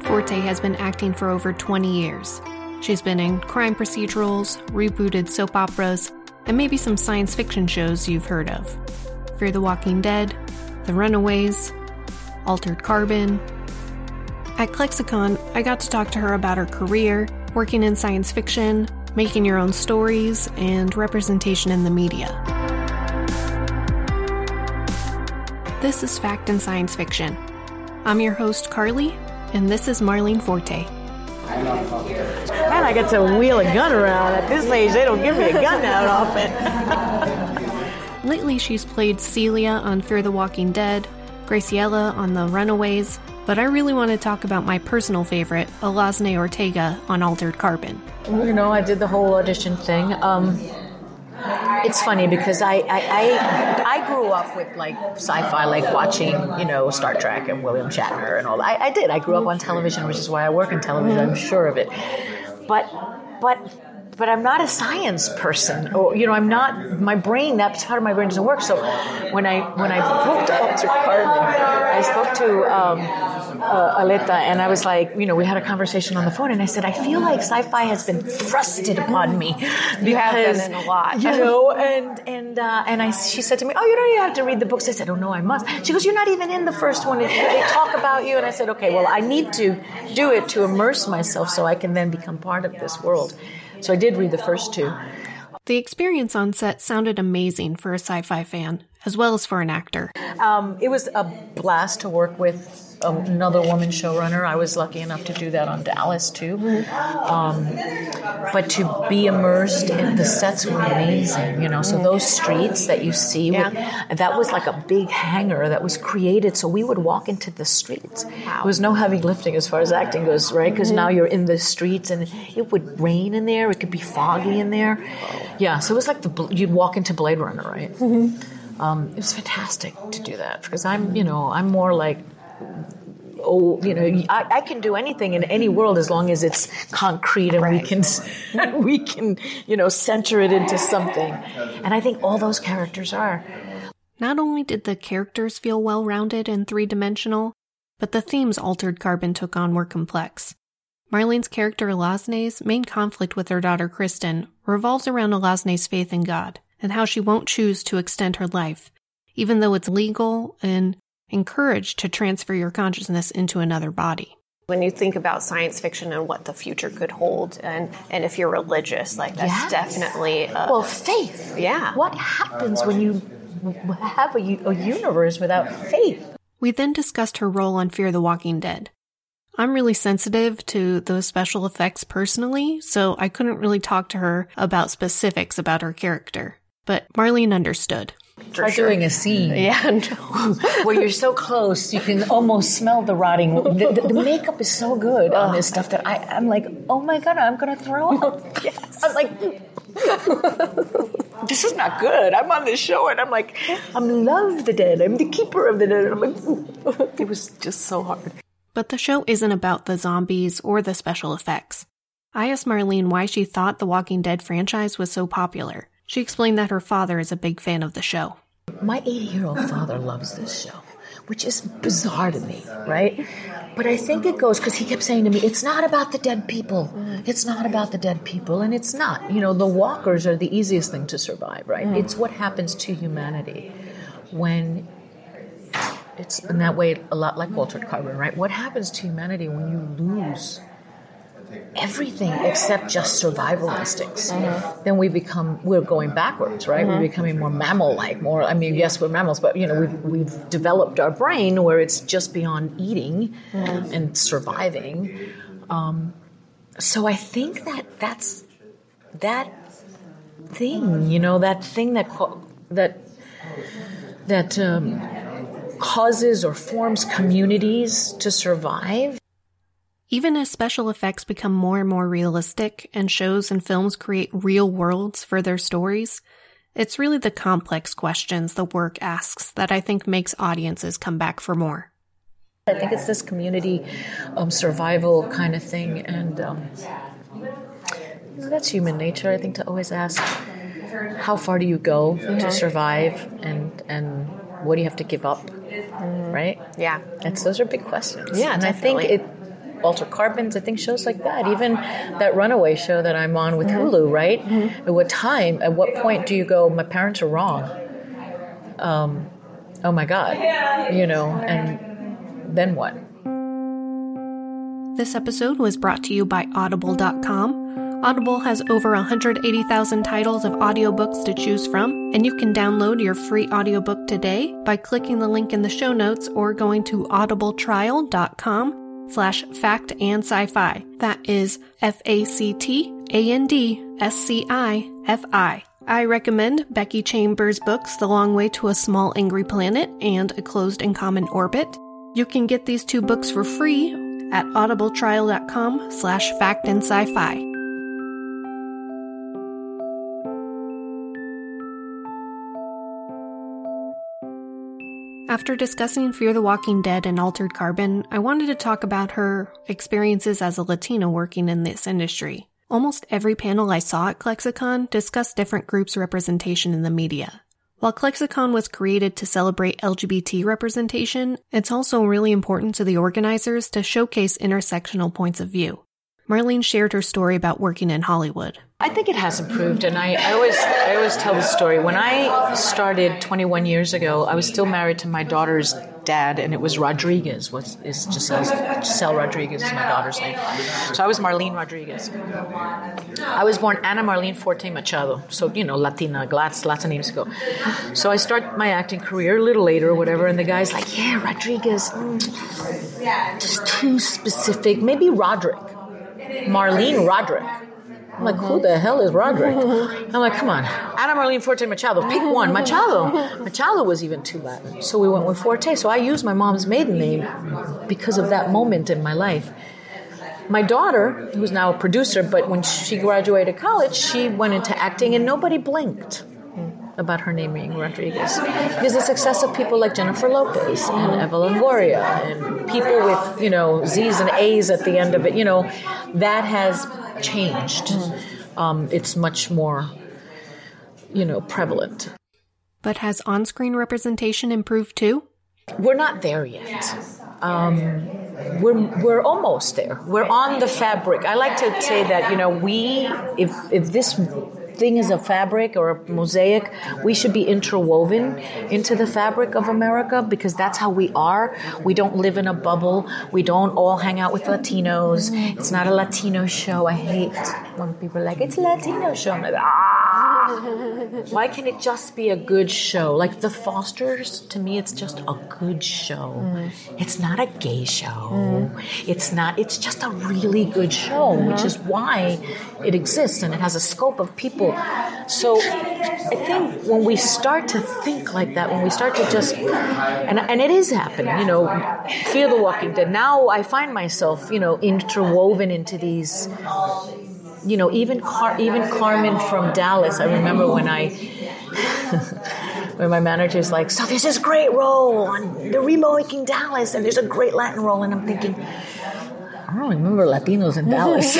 Marlene Forte has been acting for over 20 years. She's been in crime procedurals, rebooted soap operas, and maybe some science fiction shows you've heard of. Fear the Walking Dead, The Runaways, Altered Carbon. At Clexicon, I got to talk to her about her career, working in science fiction, making your own stories, and representation in the media. This is Fact and Science Fiction. I'm your host, Carly, and this is Marlene Forte. Man, I get to wheel a gun around. At this age, they don't give me a gun out often. Lately, she's played Celia on Fear the Walking Dead, Graciela on The Runaways, but I really want to talk about my personal favorite, Elasne Ortega on Altered Carbon. You know, I did the whole audition thing. It's funny because I grew up with like sci-fi, like watching, you know, Star Trek and William Shatner and all that. I did. I grew up on television, which is why I work in television. I'm sure of it. But I'm not a science person, or you know, I'm not. My brain, that part of my brain doesn't work. So when I booked Altered Carbon, I spoke to Aleta, and I was like, you know, we had a conversation on the phone, and I said, I feel like sci-fi has been thrusted upon me because you have done it a lot, you know. She said to me, oh, you don't even have to read the books. I said, oh no, I must. She goes, you're not even in the first one. They talk about you, and I said, okay, well, I need to do it to immerse myself so I can then become part of this world. So I did read the first two. The experience on set sounded amazing for a sci-fi fan, as well as for an actor. It was a blast to work with another woman showrunner. I was lucky enough to do that on Dallas, too. But to be immersed in the sets were amazing, you know. So those streets that you see, that was like a big hangar that was created. So we would walk into the streets. Wow. It was no heavy lifting as far as acting goes, right? Because now you're in the streets, and it would rain in there. It could be foggy in there. Yeah, so it was like you'd walk into Blade Runner, right? Mm-hmm. It was fantastic to do that because I'm more like, oh, you know, I can do anything in any world as long as it's concrete and right. we can, you know, center it into something. And I think all those characters are. Not only did the characters feel well-rounded and three-dimensional, but the themes Altered Carbon took on were complex. Marlene's character Elasne's main conflict with her daughter Kristen revolves around Elasne's faith in God and how she won't choose to extend her life, even though it's legal and encouraged to transfer your consciousness into another body. When you think about science fiction and what the future could hold, and if you're religious, like that's definitely... well, faith. Yeah. What happens when you have a universe without faith? We then discussed her role on Fear the Walking Dead. I'm really sensitive to those special effects personally, so I couldn't really talk to her about specifics about her character. But Marlene understood. Try doing a scene where you're so close, you can almost smell the rotting. The makeup is so good on this stuff that I'm like, oh my God, I'm going to throw up. Yes. I'm like, this is not good. I'm on this show and I'm like, I love the dead. I'm the keeper of the dead. I'm like, it was just so hard. But the show isn't about the zombies or the special effects. I asked Marlene why she thought the Walking Dead franchise was so popular. She explained that her father is a big fan of the show. My 80-year-old father loves this show, which is bizarre to me, right? But I think it goes, because he kept saying to me, it's not about the dead people. It's not about the dead people, and it's not. You know, the walkers are the easiest thing to survive, right? It's what happens to humanity when it's, in that way, a lot like Walter Carver, right? What happens to humanity when you lose everything except just survival instincts. Mm-hmm. Then we're going backwards, right? Mm-hmm. We're becoming more mammal-like, yes, we're mammals, but, you know, we've developed our brain where it's just beyond eating and surviving. So I think that's that thing, you know, that thing that causes or forms communities to survive. Even as special effects become more and more realistic and shows and films create real worlds for their stories, it's really the complex questions the work asks that I think makes audiences come back for more. I think it's this community survival kind of thing, and that's human nature, I think, to always ask, how far do you go to survive, and what do you have to give up, right? Yeah. Those are big questions. Yeah, and definitely. I think it Walter Carbons, I think shows like that. Even that Runaway show that I'm on with Hulu, right? Mm-hmm. At what point do you go, my parents are wrong? Oh my God, you know, and then what? This episode was brought to you by Audible.com. Audible has over 180,000 titles of audiobooks to choose from, and you can download your free audiobook today by clicking the link in the show notes or going to audibletrial.com/factandscifi. That is FactAndsciFi. I recommend Becky Chambers' books, The Long Way to a Small Angry Planet and A Closed and Common Orbit. You can get these two books for free at audibletrial.com/factandscifi. After discussing Fear the Walking Dead and Altered Carbon, I wanted to talk about her experiences as a Latina working in this industry. Almost every panel I saw at Clexicon discussed different groups' representation in the media. While Clexicon was created to celebrate LGBT representation, it's also really important to the organizers to showcase intersectional points of view. Marlene shared her story about working in Hollywood. I think it has improved, and I always tell the story. When I started 21 years ago, I was still married to my daughter's dad, and it was Rodriguez. Giselle Rodriguez is my daughter's name. So I was Marlene Rodriguez. I was born Ana Marlene Forte Machado, so, you know, Latina, lots of names ago. So I start my acting career a little later or whatever, and the guy's like, yeah, Rodriguez, just too specific. Maybe Roderick. Marlene Roderick. I'm like, who the hell is Roderick? I'm like, come on. Ana Marlene Forte Machado. Pick one. Machado. Machado was even too Latin. So we went with Forte. So I used my mom's maiden name because of that moment in my life. My daughter, who's now a producer, but when she graduated college, she went into acting and nobody blinked about her name being Rodriguez. Because the success of people like Jennifer Lopez and Evelyn Gloria and people with, you know, Z's and A's at the end of it, you know, that has changed. Mm-hmm. It's much more, you know, prevalent. But has on-screen representation improved too? We're not there yet. We're almost there. We're on the fabric. I like to say that, you know, if this thing is a fabric or a mosaic, we should be interwoven into the fabric of America because that's how we are. We don't live in a bubble. We don't all hang out with Latinos. It's not a Latino show. I hate when people are like, it's a Latino show. I'm like, why can't it just be a good show? Like The Fosters, to me, it's just a good show. Mm. It's not a gay show. Mm. It's just a really good show, which is why it exists and it has a scope of people. So I think when we start to think like that, when we start to just, and it is happening, you know, Fear the Walking Dead. Now I find myself, you know, interwoven into these, you know, even Carmen from Dallas. I remember when when my manager's like, so there's this great role on the remaking Dallas, and there's a great Latin role, and I'm thinking, I don't remember Latinos in Dallas.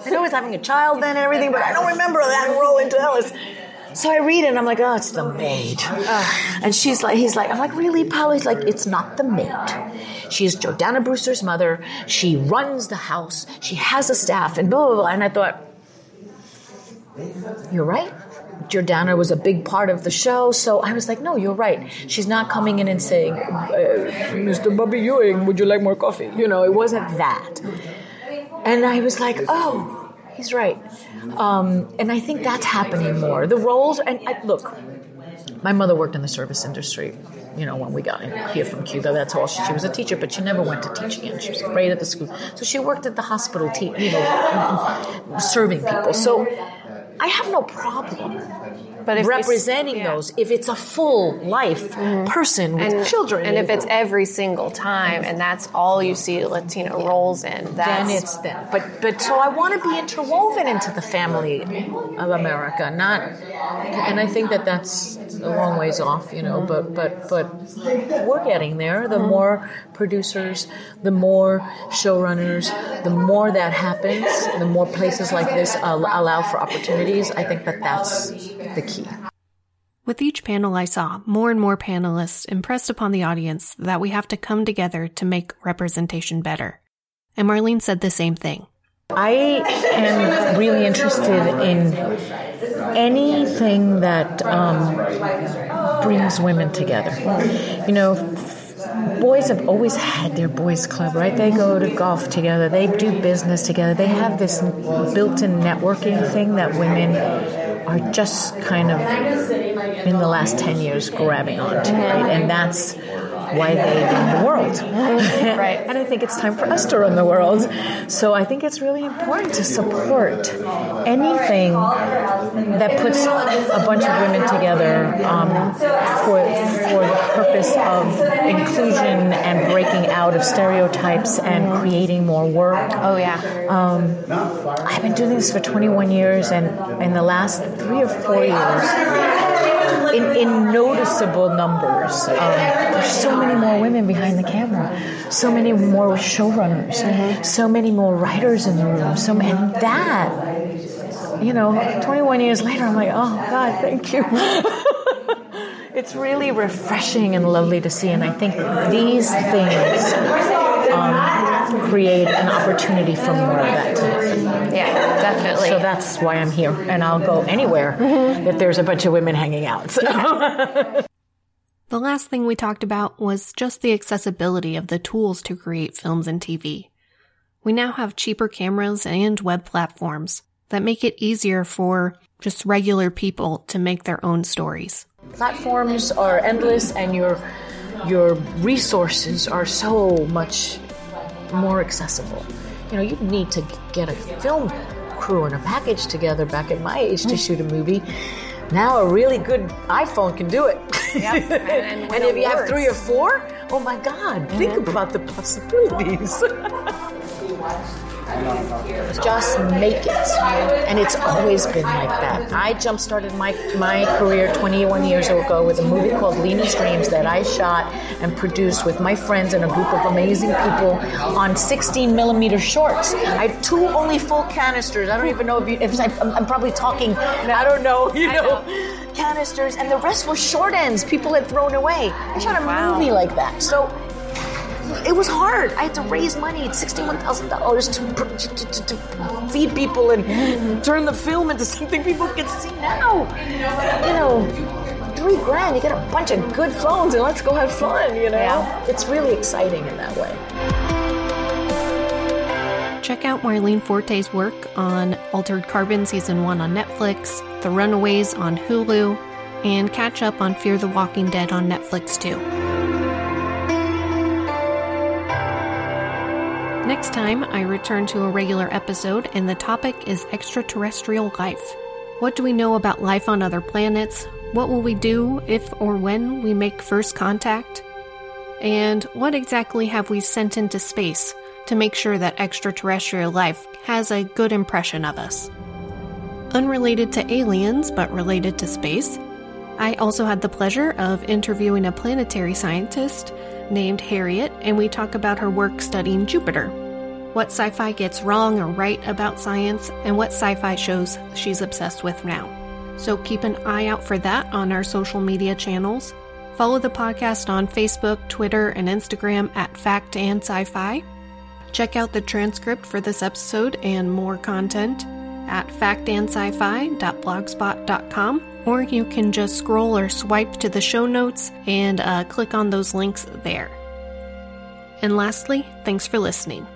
I know I was having a child then and everything, but I don't remember that role in Dallas. So I read it and I'm like, oh, it's the maid. And he's like, I'm like, really, Paolo? He's like, it's not the maid. She's Jordana Brewster's mother. She runs the house. She has a staff and blah, blah, blah. And I thought, you're right. Jordana was a big part of the show, so I was like, no, you're right. She's not coming in and saying, Mr. Bobby Ewing, would you like more coffee? You know, it wasn't that. And I was like, oh, he's right. And I think that's happening more. The roles, look, my mother worked in the service industry, you know, when we got here from Cuba. That's all. She was a teacher, but she never went to teach again. She was afraid of the school. So she worked at the hospital, you know, serving people. So I have no problem representing those if it's a full life person with children. And if it's every single time and that's all you see Latino roles in, then it's them. But so I want to be interwoven into the family of America, not, and I think that's a long ways off, you know, but we're getting there. The more producers, the more showrunners, the more that happens, the more places like this allow for opportunities. I think that's the key. With each panel I saw, more and more panelists impressed upon the audience that we have to come together to make representation better. And Marlene said the same thing. I am really interested in anything that brings women together. You know, boys have always had their boys club, right? They go to golf together. They do business together. They have this built-in networking thing that women are just kind of, in the last 10 years, grabbing onto, right? And that's why they run the world. Right. And I think it's time for us to run the world. So I think it's really important to support anything that puts a bunch of women together for the purpose of inclusion and breaking out of stereotypes and creating more work. Oh, yeah. I've been doing this for 21 years, and in the last 3 or 4 years... In noticeable numbers, there's so many more women behind the camera, so many more showrunners, so many more writers in the room. And that, 21 years later, I'm like, oh, God, thank you. It's really refreshing and lovely to see, and I think these things create an opportunity for more of that. Yeah, definitely. So that's why I'm here, and I'll go anywhere if there's a bunch of women hanging out. So. Yeah. The last thing we talked about was just the accessibility of the tools to create films and TV. We now have cheaper cameras and web platforms that make it easier for just regular people to make their own stories. Platforms are endless, and your resources are so much more accessible. You need to get a film crew and a package together back at my age to shoot a movie. Now a really good iPhone can do it. Yep. And if you have 3 or 4, oh my God, think about the possibilities. Just make it. And it's always been like that. I jump-started my career 21 years ago with a movie called Lena's Dreams that I shot and produced with my friends and a group of amazing people on 16mm shorts. I had 2 only full canisters. I don't even know if I'm probably talking, I don't know, canisters. And the rest were short ends people had thrown away. I shot a movie like that. So it was hard. I had to raise money, $61,000 to feed people and turn the film into something people could see now. $3,000, you get a bunch of good phones and let's go have fun, Yeah. It's really exciting in that way. Check out Marlene Forte's work on Altered Carbon Season 1 on Netflix, The Runaways on Hulu, and catch up on Fear the Walking Dead on Netflix too. Next time, I return to a regular episode, and the topic is extraterrestrial life. What do we know about life on other planets? What will we do if or when we make first contact? And what exactly have we sent into space to make sure that extraterrestrial life has a good impression of us? Unrelated to aliens, but related to space, I also had the pleasure of interviewing a planetary scientist named Harriet, and we talk about her work studying Jupiter, what sci-fi gets wrong or right about science, and what sci-fi shows she's obsessed with now. So keep an eye out for that on our social media channels. Follow the podcast on Facebook, Twitter, and Instagram at FactAndSciFi. Check out the transcript for this episode and more content at factandscifi.blogspot.com. Or you can just scroll or swipe to the show notes and click on those links there. And lastly, thanks for listening.